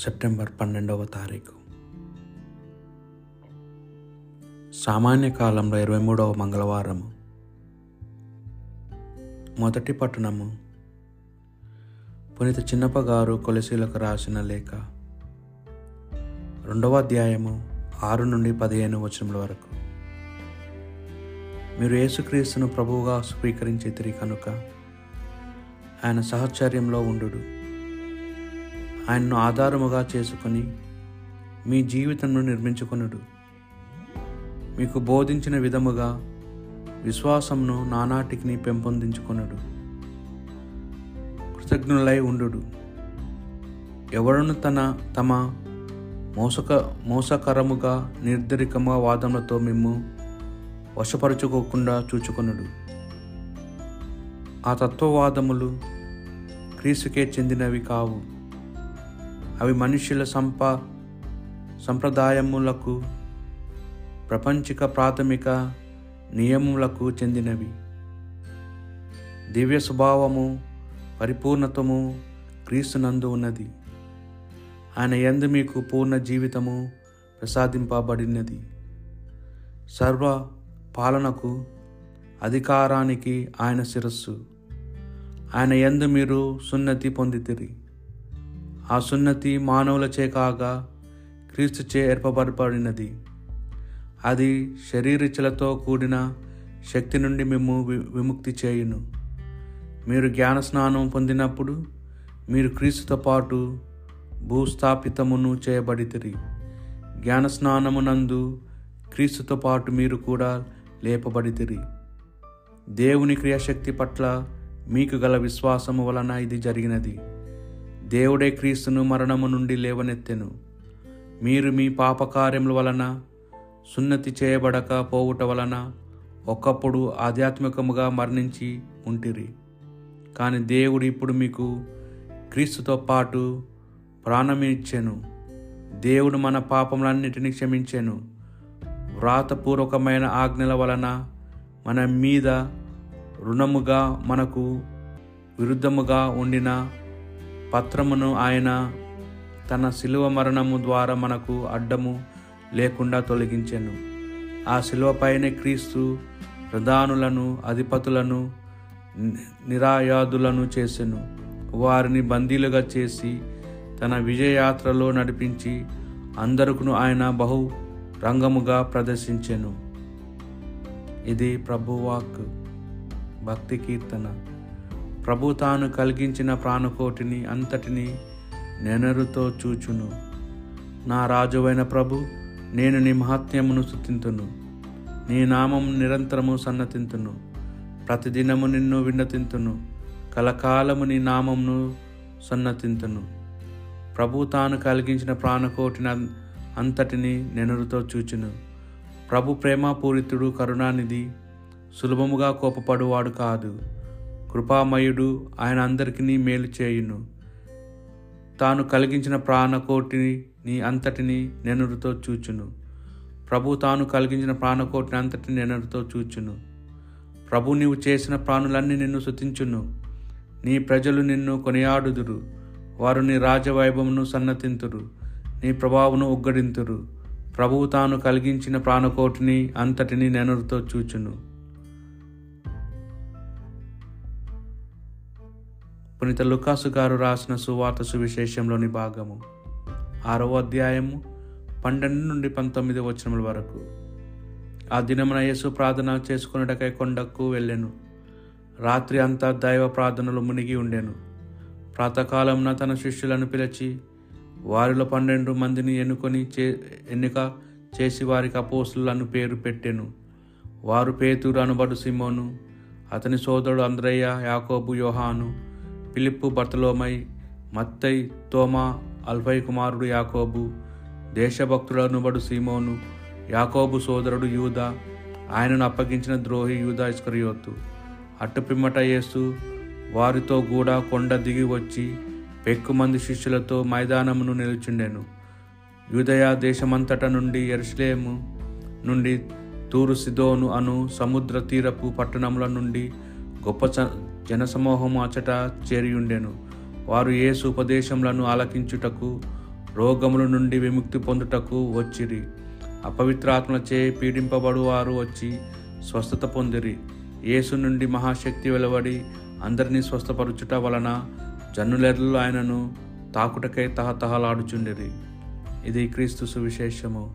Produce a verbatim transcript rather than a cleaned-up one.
September పన్నెండవ తారీఖు సామాన్య కాలంలో ఇరవై మూడవ మంగళవారము. మొదటి పట్టణము పునీత చిన్నప్ప గారు కొలసీలకు రాసిన లేఖ రెండవ అధ్యాయము ఆరు నుండి పదిహేను వచనముల వరకు. మీరు యేసుక్రీస్తును ప్రభువుగా స్వీకరించితిరి కనుక ఆయన సహచర్యంలో ఉండుడు. ఆయన్ను ఆధారముగా చేసుకొని మీ జీవితంను నిర్మించుకొనుడు. మీకు బోధించిన విధముగా విశ్వాసమును నానాటికిని పెంపొందించుకొనుడు. కృతజ్ఞులై ఉండుడు. ఎవరును తన తమ మోసక మోసకరముగా నిర్దరికముగా వాదములతో మిమ్ము వశపరచుకోకుండా చూచుకొనుడు. ఆ తత్వవాదములు క్రీస్తుకే చెందినవి కావు. అవి మనుష్యుల సంప సంప్రదాయములకు, ప్రపంచిక ప్రాథమిక నియములకు చెందినవి. దివ్య స్వభావము పరిపూర్ణతము క్రీస్తునందు ఉన్నది. ఆయన యందు మీకు పూర్ణ జీవితము ప్రసాదింపబడినది. సర్వ పాలనకు అధికారానికి ఆయన శిరస్సు. ఆయన యందు మీరు సున్నతి పొందితిరి. ఆ సున్నతి మానవులచే కాగా క్రీస్తుచే ఏర్పబడినది. అది శరీరిచ్చలతో కూడిన శక్తి నుండి మేము విముక్తి చేయును. మీరు జ్ఞాన స్నానం పొందినప్పుడు మీరు క్రీస్తుతో పాటు భూస్థాపితమును చేయబడితిరి. జ్ఞాన స్నానమునందు క్రీస్తుతో పాటు మీరు కూడా లేపబడితిరి. దేవుని క్రియాశక్తి పట్ల మీకు గల విశ్వాసము వలన ఇది జరిగినది. దేవుడే క్రీస్తును మరణము నుండి లేవనెత్తెను. మీరు మీ పాపకార్యముల వలన సున్నతి చేయబడక పోవుట వలన ఒకప్పుడు ఆధ్యాత్మికముగా మరణించి ఉంటిరి. కానీ దేవుడు ఇప్పుడు మీకు క్రీస్తుతో పాటు ప్రాణమిచ్చెను. దేవుడు మన పాపములన్నిటినీ క్షమించెను. వ్రాతపూర్వకమైన ఆజ్ఞల వలన మన మీద రుణముగా మనకు విరుద్ధముగా ఉండిన పత్రమును ఆయన తన శిలువ మరణము ద్వారా మనకు అడ్డము లేకుండా తొలగించెను. ఆ శిలువపైనే క్రీస్తు ప్రధానులను, అధిపతులను, నిరాయాధులను చేసెను. వారిని బందీలుగా చేసి తన విజయయాత్రలో నడిపించి అందరికీ ఆయన బహు రంగముగా ప్రదర్శించెను. ఇది ప్రభువాక్. భక్తి కీర్తన. ప్రభు తాను కలిగించిన ప్రాణకోటిని అంతటినీ నెనరుతో చూచును. నా రాజువైన ప్రభు, నేను నీ మహాత్మ్యమును స్తుతింతును. నీ నామము నిరంతరము సన్నతింతును. ప్రతిదినము నిన్ను విన్నతింతును. కలకాలము నీ నామమును సన్నతింతును. ప్రభు తాను కలిగించిన ప్రాణకోటిని అంతటినీ నెనరుతో చూచును. ప్రభు ప్రేమపూరితుడు, కరుణానిధి, సులభముగా కోపపడువాడు కాదు, కృపామయుడు. ఆయన అందరికీ మేలు చేయును. తాను కలిగించిన ప్రాణకోటిని అంతటిని నెనరుతో చూచును. ప్రభు తాను కలిగించిన ప్రాణకోటిని అంతటిని నెనరుతో చూచును. ప్రభు, నీవు చేసిన ప్రాణులన్నీ నిన్ను స్తుతించును. నీ ప్రజలు నిన్ను కొనియాడుదురు. వారు నీ రాజవైభవమును సన్నతింతురు, నీ ప్రభావమును ఉగ్గడింతురు. ప్రభు తాను కలిగించిన ప్రాణకోటిని అంతటిని నెనరుతో చూచును. పునీత లుకాసు గారు రాసిన సువార్త సువిశేషంలోని భాగము ఆరవ అధ్యాయము పన్నెండు నుండి పంతొమ్మిది వచనముల వరకు. ఆ దినమున యేసు ప్రార్థన చేసుకున్నటకై కొండకు వెళ్ళెను. రాత్రి అంతా దైవ ప్రార్థనలు మునిగి ఉండెను. ప్రాతకాలమున తన శిష్యులను పిలిచి వారిలో పన్నెండు మందిని ఎన్నుకొని చే ఎన్నిక చేసి వారికి అపోస్తులను పేరు పెట్టెను. వారు పేతురు అనుబడు సిమోను, అతని సోదరుడు అంద్రయ్య, యాకోబు, యోహాను, ఫిలిప్పు, బర్తలోమై, మత్తయి, తోమా, అల్ఫై కుమారుడు యాకోబు, దేశభక్తులనుబడు సీమోను, యాకోబు సోదరుడు యూదా, ఆయనను అప్పగించిన ద్రోహి యూదా ఇస్కరియోతు. అట్టుపిమ్మట యేసు వారితో కూడా కొండ దిగి వచ్చి పెక్కుమంది శిష్యులతో మైదానమును నిలుచుండెను. యూదయ దేశమంతట నుండి, యెరూషలేము నుండి, తూరు సిదోను అను సముద్ర తీరపు పట్టణముల నుండి గొప్ప జనసమూహము అచట చేరియుండెను. వారు యేసు ఉపదేశములను ఆలకించుటకు రోగముల నుండి విముక్తి పొందుటకు వచ్చిరి. అపవిత్రాత్మలచే పీడింపబడువారు వచ్చి స్వస్థత పొందిరి. యేసు నుండి మహాశక్తి వెలువడి అందరినీ స్వస్థపరచుట వలన జనులెల్లరూ ఆయనను తాకుటకై తహతహలాడుచుండిరి. ఇది క్రీస్తు సువిశేషము.